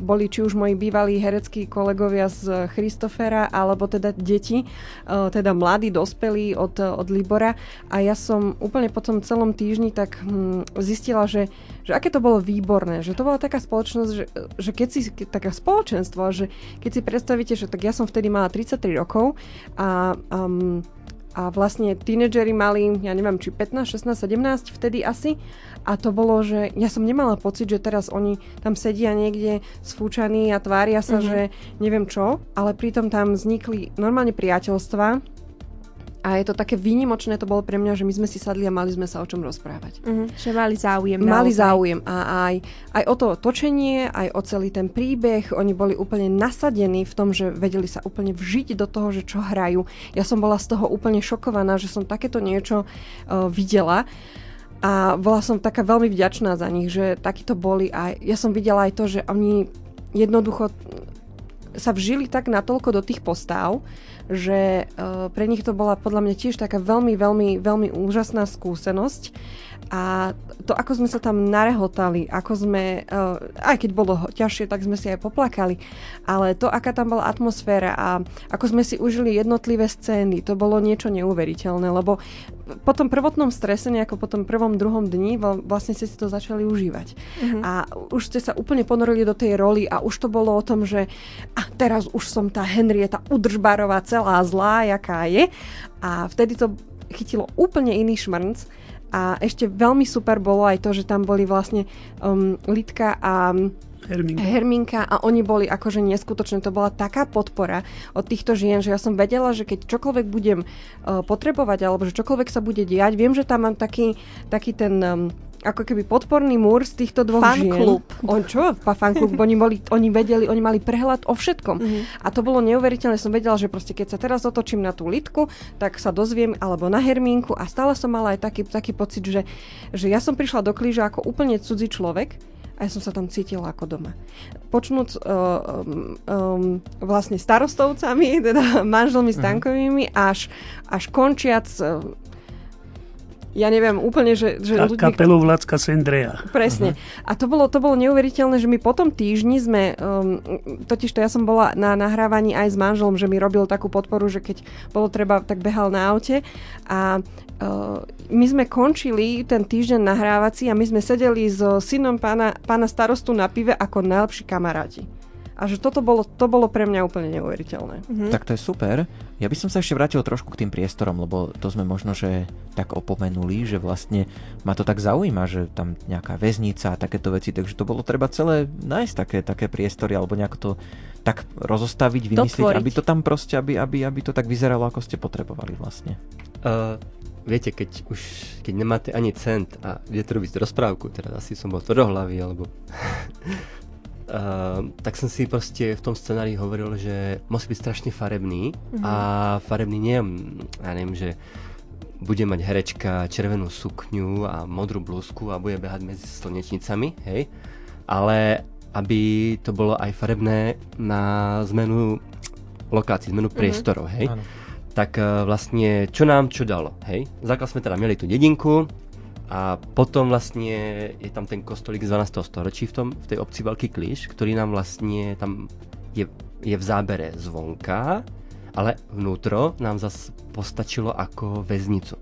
boli či už moji bývalí hereckí kolegovia z Christophera, alebo teda deti, teda mladí, dospelí od Libora. A ja som úplne po tom celom týždni tak zistila, že aké to bolo výborné, že to bola taká spoločnosť, že keď si také spoločenstvo, že keď si predstavíte, že tak ja som vtedy mala 33 rokov a vlastne tínedžeri mali, ja neviem, či 15, 16, 17 vtedy asi. A to bolo, že ja som nemala pocit, že teraz oni tam sedia niekde sfúčaní a tvária sa, že neviem čo. Ale pritom tam vznikli normálne priateľstva. A je to také výnimočné, to bolo pre mňa, že my sme si sadli a mali sme sa o čom rozprávať. Že mali záujem. Mali záujem a aj o to točenie, aj o celý ten príbeh. Oni boli úplne nasadení v tom, že vedeli sa úplne vžiť do toho, že čo hrajú. Ja som bola z toho úplne šokovaná, že som takéto niečo videla. A bola som taká veľmi vďačná za nich, že takíto boli. A ja som videla aj to, že oni jednoducho sa vžili tak natoľko do tých postáv, že pre nich to bola podľa mňa tiež taká veľmi, veľmi, veľmi úžasná skúsenosť. A to, ako sme sa tam narehotali, ako sme, aj keď bolo ťažšie, tak sme si aj poplakali, ale to, aká tam bola atmosféra a ako sme si užili jednotlivé scény, to bolo niečo neuveriteľné, lebo po tom prvotnom strese, ako po tom prvom, druhom dni, vlastne ste si to začali užívať. A už ste sa úplne ponorili do tej roli a už to bolo o tom, že teraz už som tá Henrieta Udržbárová celá zlá, jaká je. A vtedy to chytilo úplne iný šmrnc. A ešte veľmi super bolo aj to, že tam boli vlastne Lidka a Hermínka a oni boli akože neskutočné. To bola taká podpora od týchto žien, že ja som vedela, že keď čokoľvek budem potrebovať alebo že čokoľvek sa bude diať, viem, že tam mám taký ten ako keby podporný múr z týchto dvoch fan žien. Fanklub. Fanklub, oni mali prehľad o všetkom. Mm-hmm. A to bolo neuveriteľné. Som vedela, že proste keď sa teraz otočím na tú Lidku, tak sa dozviem, alebo na Hermínku, a stále som mala aj taký pocit, že ja som prišla do Klíža ako úplne cudzí človek a ja som sa tam cítila ako doma. Počnúc vlastne starostovcami, teda manželmi Stankovými, až končiac... Ja neviem úplne, že ľudí... Kapelu Vlácka Sendreja. Presne. Uh-huh. A to bolo neuveriteľné, že my po tom týždni sme... totižto ja som bola na nahrávaní aj s manželom, že mi robil takú podporu, že keď bolo treba, tak behal na aute. A my sme končili ten týždeň nahrávací a my sme sedeli so synom pána starostu na pive ako najlepší kamaráti. A že to bolo pre mňa úplne neuveriteľné. Mhm. Tak to je super. Ja by som sa ešte vrátil trošku k tým priestorom, lebo to sme možno, že tak opomenuli, že vlastne ma to tak zaujíma, že tam nejaká väznica a takéto veci, takže to bolo treba celé nájsť také priestory, alebo nejak to tak rozostaviť, vymyslieť, aby to tam proste, aby to tak vyzeralo, ako ste potrebovali vlastne. Viete, keď nemáte ani cent a viete robiť rozprávku, teraz asi som bol tvrdohlavý, alebo... tak som si proste v tom scenári hovoril, že musí byť strašne farebný, a farebný nie, ja neviem, že bude mať herečka červenú sukňu a modrú blúzku a bude behať medzi slnečnicami, hej, ale aby to bolo aj farebné na zmenu lokácií, zmenu priestorov, hej, tak vlastne čo nám čo dalo, hej, základ sme teda mieli tú dedinku. A potom vlastne je tam ten kostolík z 12. storočí v tej obci Veľký Klíš, ktorý nám vlastne tam je v zábere zvonka, ale vnútro nám zase postačilo ako väznicu.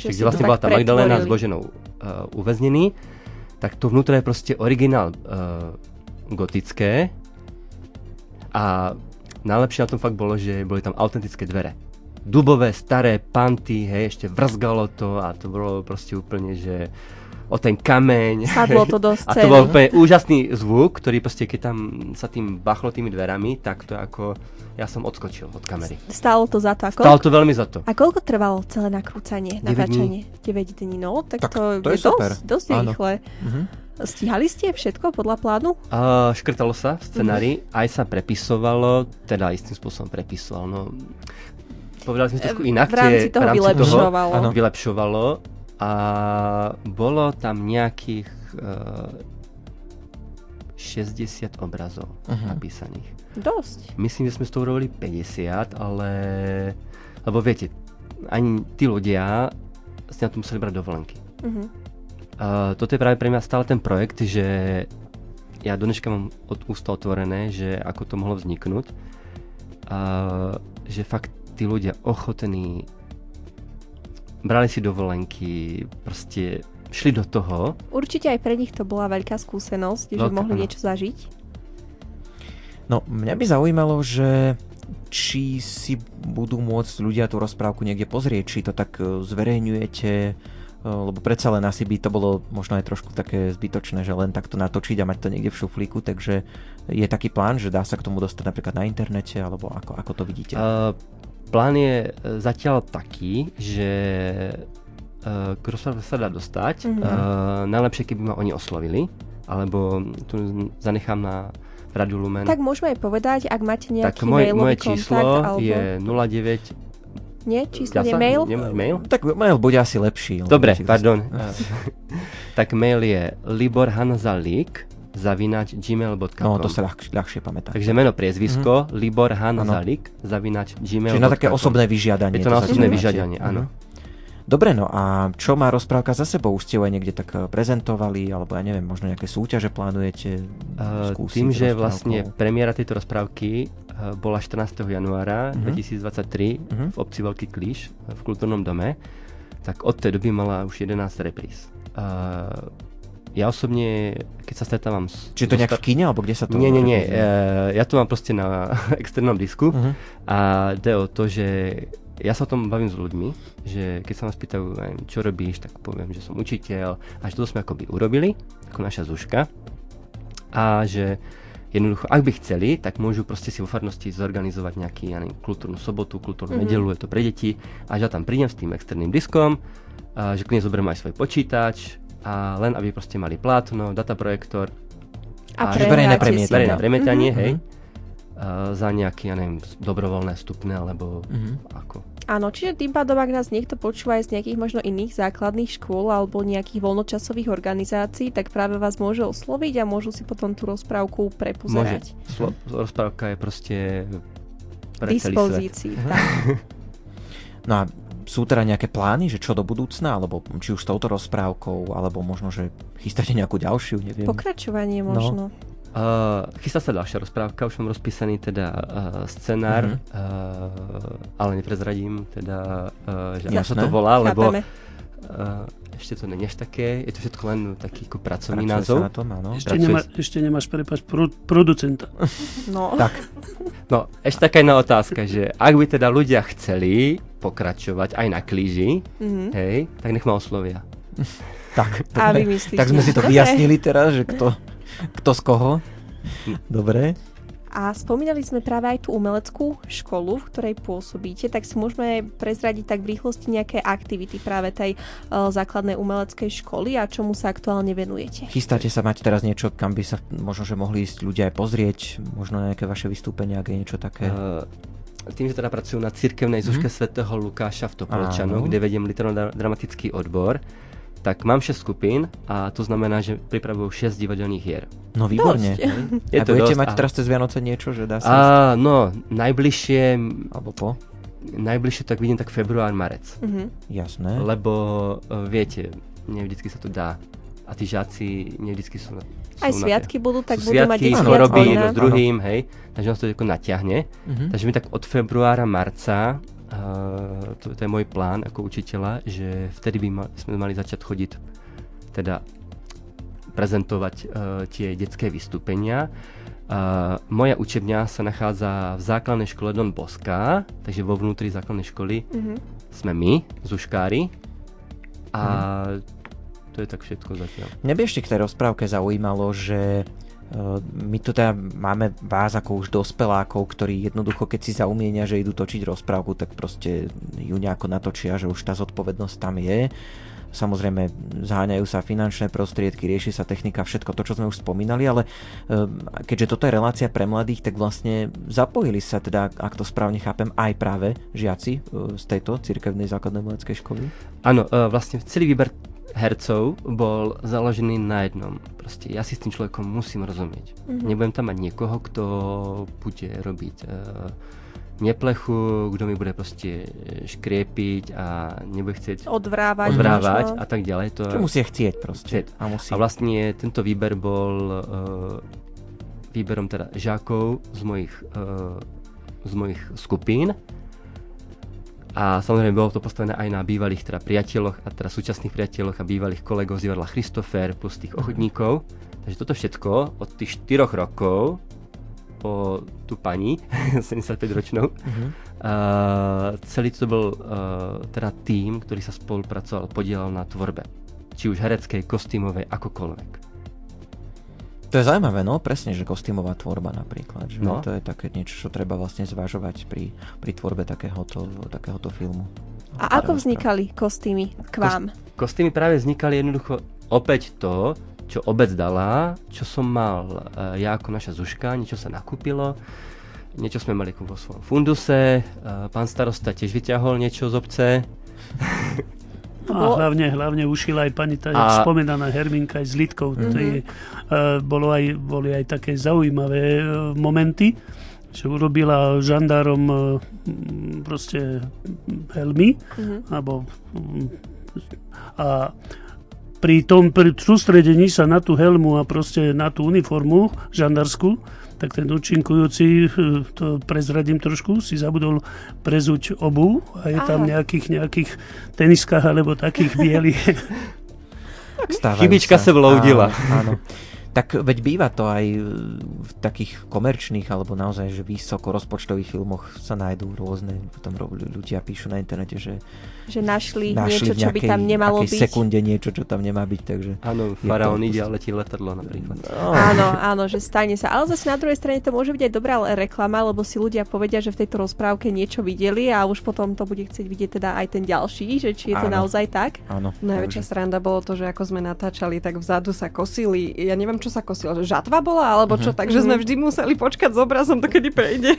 Čiže vlastne bola tá Magdalena s Boženou uväznení, tak to vnútro je proste originál gotické a najlepšie na tom fakt bolo, že boli tam autentické dvere. Dubové, staré panty, hej, ešte vrzgalo to a to bolo proste úplne, že o ten kameň. Sadlo to do scény. A to bol úplne úžasný zvuk, ktorý proste, keď tam sa tým bachlo tými dverami, tak to ako, ja som odskočil od kamery. Stálo to za to. Stálo to veľmi za to. A koľko trvalo celé nakrúcanie, natáčanie? 9 dní. No, tak to je dosť rýchle. Stíhali ste všetko podľa plánu? Škrtalo sa v scenári, aj sa prepisovalo, teda istým spôsobom prepisoval, no... Povedali sme trošku inak, v rámci toho vylepšovalo a bolo tam nejakých 60 obrazov napísaných. Dosť. Myslím, že sme s tou robili 50, ale... Lebo viete, ani tí ľudia si na to museli brať dovolenky. Toto je práve pre mňa stále ten projekt, že ja do dneška mám od ústa otvorené, že ako to mohlo vzniknúť, že fakt tí ľudia ochotní, brali si dovolenky, proste šli do toho. Určite aj pre nich to bola veľká skúsenosť, že mohli niečo zažiť. No, mňa by zaujímalo, že či si budú môcť ľudia tú rozprávku niekde pozrieť, či to tak zverejňujete, lebo predsa len asi by to bolo možno aj trošku také zbytočné, že len takto natočiť a mať to niekde v šuflíku, takže je taký plán, že dá sa k tomu dostať napríklad na internete, alebo ako to vidíte? Plán je zatiaľ taký, že k rozprávke sa dá dostať. Najlepšie, keby ma oni oslovili, alebo tu zanechám na Rádiu Lumen. Tak môžeme aj povedať, ak máte nejaký mailový kontakt. Tak moje číslo je 09... Nie? Číslo je mail? Tak mail bude asi lepší. Dobre, pardon. Tak mail je liborhanzalík@gmail.com. No, to sa ľahšie pamätá. Takže meno, priezvisko, Libor Hanzalík @gmail.com. Čiže na také osobné vyžiadanie. Je to na osobné vyžiadanie, áno. Dobre, no a čo má rozprávka za sebou? Už ste ju aj niekde tak prezentovali, alebo ja neviem, možno nejaké súťaže plánujete skúsiť? Tým, že vlastne premiéra tejto rozprávky bola 14. januára 2023 v obci Veľký Klíš v kultúrnom dome, tak od tej doby mala už 11 repríz. Ja osobne, keď sa stretávam... Či to nejak v kine, alebo kde sa to... Nie. Ja to mám proste na externom disku a ide o to, že ja sa o tom bavím s ľuďmi, že keď sa ma spýtajú, čo robíš, tak poviem, že som učiteľ a že to sme akoby urobili, ako naša Zúška, a že jednoducho, ak by chceli, tak môžu proste si vo farnosti zorganizovať nejaký, kultúrnu sobotu, kultúrnu nedeľu, je to pre deti, a že ja tam prídem s tým externým diskom, že k nej zoberiem aj svoj počítač, a len aby proste mali plátno, dataprojektor a verejné premietanie, hej. Za nejaké, ja neviem, dobrovoľné vstupné, alebo ako. Áno, čiže tým pádom, ak nás niekto počúva aj z nejakých možno iných základných škôl alebo nejakých voľnočasových organizácií, tak práve vás môže osloviť a môžu si potom tú rozprávku prepozerať. Môže. Rozprávka je proste pre celý svet. No a sú teda nejaké plány, že čo do budúcna, alebo či už s touto rozprávkou, alebo možno, že chystáte nejakú ďalšiu, neviem. Pokračovanie možno. No. Chystá sa ďalšia rozprávka, už mám rozpísaný teda scenár, ale neprezradím teda, že ako sa to volá, lebo ešte to nie je také, je to všetko len taký ako pracovný názov. Ešte nemáš, prepáč, producenta. No. Tak. No, ešte taká jedna otázka, že ak by teda ľudia chceli pokračovať aj na Klíži, hej, tak nech ma oslovia. Tak, tak sme si to vyjasnili teraz, že kto z koho? Dobre. A spomínali sme práve aj tú umeleckú školu, v ktorej pôsobíte, tak si môžeme prezradiť tak v rýchlosti nejaké aktivity práve tej základnej umeleckej školy a čomu sa aktuálne venujete. Chystáte sa mať teraz niečo, kam by sa možno, že mohli ísť ľudia aj pozrieť, možno nejaké vaše vystúpenia, ak je niečo také? Tým, že teda pracujú na cirkevnej zúške sv. Lukáša v Topolčanu, kde vediem literárno-dramatický odbor, tak mám 6 skupín a to znamená, že pripravujú 6 divadelných hier. No výborne. A budete mať teraz cez Vianoce niečo, že dá sa... No, najbližšie... Alebo po? Najbližšie tak vidím tak február, marec. Jasné. Lebo viete, nevždycky sa to dá. A tí žiaci nevždycky sú... Aj sviatky budú, tak budú mať deti viac voľná. Sú sviatky, choroby, jedno s druhým, hej. Takže nás to ako natiahne. Takže my tak od februára, marca... to je môj plán ako učiteľa, že vtedy by sme mali začať chodiť, teda prezentovať tie detské vystúpenia. Moja učebňa sa nachádza v základnej škole Don Boska, takže vo vnútri základnej školy sme my, zuškári. A to je tak všetko zatiaľ. Mňa by ešte k tej rozprávke zaujímalo, že my tu teda máme vás ako už dospelákov, ktorí jednoducho keď si zaumienia, že idú točiť rozprávku, tak proste ju nejako natočia, že už tá zodpovednosť tam je. Samozrejme zháňajú sa finančné prostriedky, rieši sa technika, všetko to, čo sme už spomínali, ale keďže toto je relácia pre mladých, tak vlastne zapojili sa teda, ak to správne chápem, aj práve žiaci z tejto cirkevnej základnej umeleckej školy. Áno, vlastne celý výber hercov bol založený na jednom. Proste ja si s tým človekom musím rozumieť. Nebudem tam mať niekoho, kto bude robiť neplechu, kto mi bude proste škriepiť a nebude chcieť odvrávať a tak ďalej. To musia chcieť proste. A vlastne tento výber bol výberom teda žiakov z mojich skupín. A samozrejme bolo to postavené aj na bývalých teda priateľoch a teda súčasných priateľoch a bývalých kolegov z Divadla Christopher plus tých ochotníkov. Takže toto všetko od tých 4 rokov po tú pani 75-ročnou. Celý to bol teda tím, ktorý sa spolupracoval, podielal na tvorbe. Či už hereckej, kostýmovej, akokoľvek. To je zaujímavé, no presne, že kostýmová tvorba napríklad, že no. To je také niečo, čo treba vlastne zvažovať pri tvorbe takéhoto filmu. A ako vznikali kostýmy k vám? Kostýmy práve vznikali jednoducho opäť to, čo obec dala, čo som mal ja ako naša zuška, niečo sa nakúpilo, niečo sme mali vo svojom funduse, pán starosta tiež vyťahol niečo z obce. A hlavne ušila aj pani tá spomenaná Hermínka aj s Lidkou. Boli aj také zaujímavé momenty, že urobila žandárom proste helmy a pri sústredení sa na tú helmu a proste na tú uniformu žandársku, tak ten účinkujúci, to prezradím trošku, si zabudol prezuť obu a je tam nejakých teniskách alebo takých bielých. Chybička sa vloudila. Áno. Tak veď býva to aj v takých komerčných alebo naozaj že vysoko rozpočtových filmoch sa nájdú rôzne, potom ľudia píšu na internete, že našli niečo, čo by tam nemalo byť. V sekunde niečo, čo tam nemá byť, takže... Áno, faraón ide a letí letadlo napríklad. No. Áno, že stane sa. Ale zase na druhej strane to môže byť aj dobrá reklama, lebo si ľudia povedia, že v tejto rozprávke niečo videli a už potom to bude chcieť vidieť teda aj ten ďalší, že či je to naozaj tak. Áno. Najväčšia sranda bolo to, že ako sme natáčali, tak vzadu sa kosili. Ja neviem, čo sa kosilo, že žatva bola alebo čo, takže sme vždy museli počkať s obrazom, dokedy prejde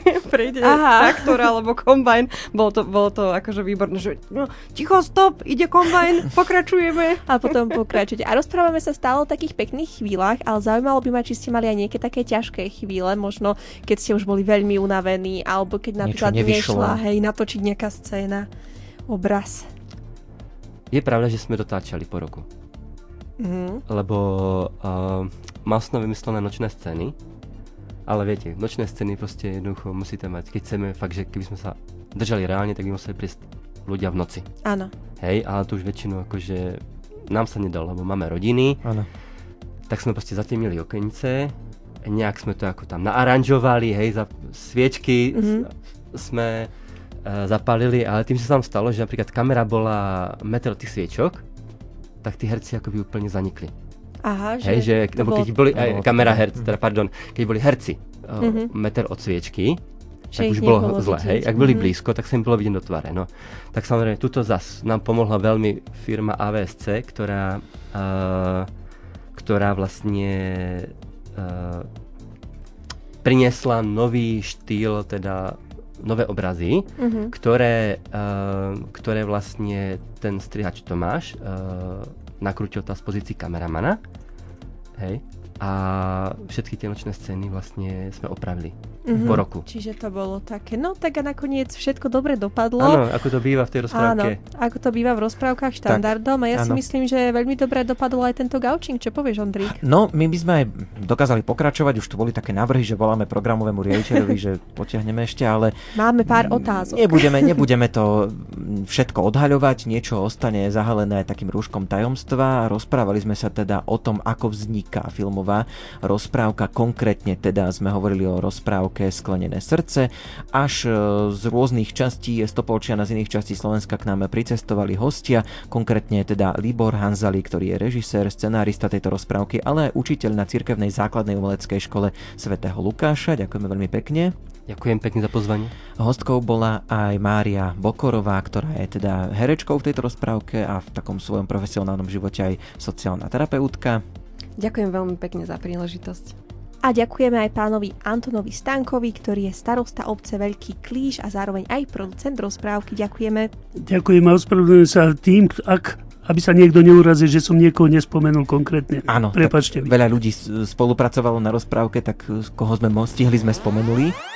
traktor alebo kombajn. Bolo to akože výborné, že no, ticho, stop, ide kombajn, pokračujeme. A potom pokračujete. A rozprávame sa stále o takých pekných chvíľach, ale zaujímalo by ma, či ste mali aj nejaké také ťažké chvíle, možno keď ste už boli veľmi unavení, alebo keď napríklad nešla, natočiť nejaká scéna, obraz. Je pravda, že sme dotáčali po roku. Lebo masno vymyslené nočné scény, ale viete, nočné scény proste jednoducho musíte mať. Keď chceme fakt, že keby sme sa držali reálne, tak by museli prísť ľudia v noci. Áno. Hej, ale to už väčšinu akože nám sa nedalo, lebo máme rodiny. Áno. Tak sme proste zatemnili okenice, nejak sme to ako tam naaranžovali, hej, za sviečky sme zapálili, ale tým sa tam stalo, že napríklad kamera bola meter tých sviečok, tak tí herci akoby úplne zanikli. Aha, že... Hej, že keď boli herci meter od sviečky, tak už bolo zle, hej. Ak boli blízko, tak sa im bolo vidieť do tváre, no. Tak samozrejme, tuto zas nám pomohla veľmi firma AVSC, ktorá vlastne priniesla nový štýl, teda nové obrazy, ktoré vlastne ten strihač Tomáš nakrútil z pozícií kameramana. Hej. A všetky tie nočné scény vlastne sme opravili po roku. Čiže to bolo také, no tak a nakoniec všetko dobre dopadlo. Áno, ako to býva v tej rozprávke. Áno, ako to býva v rozprávkach štandardom. Tak, a ja si myslím, že veľmi dobre dopadlo aj tento Gaučing. Čo povieš, Ondrík? No, my by sme aj dokázali pokračovať. Už tu boli také návrhy, že voláme programovému riaditeľovi, že potiahneme ešte, ale... Máme pár otázok. Nebudeme to všetko odhaľovať. Niečo ostane zahalené takým rúškom tajomstva. Rozprávali sme sa teda o tom, ako vzniká filmová rozprávka, konkrétne teda sme hovorili o rozprávke Sklenené srdce. Až z rôznych častí Stopolčiana, z iných častí Slovenska k nám pricestovali hostia, konkrétne teda Libor Hanzalík, ktorý je režisér, scenárista tejto rozprávky, ale aj učiteľ na Cirkevnej základnej umeleckej škole sv. Lukáša. Ďakujeme veľmi pekne. Ďakujem pekne za pozvanie. Hostkou bola aj Mária Bokorová, ktorá je teda herečkou v tejto rozprávke a v takom svojom profesionálnom živote aj sociálna terapeutka. Ďakujem veľmi pekne za príležitosť. A ďakujeme aj pánovi Antonovi Stankovi, ktorý je starosta obce Veľký Klíš a zároveň aj producent rozprávky. Ďakujeme. Ďakujem a ospravedlňujem sa tým, aby sa niekto neurazil, že som niekoho nespomenul konkrétne. Áno, prepáčte mi. Veľa ľudí spolupracovalo na rozprávke, tak koho sme stihli, sme spomenuli.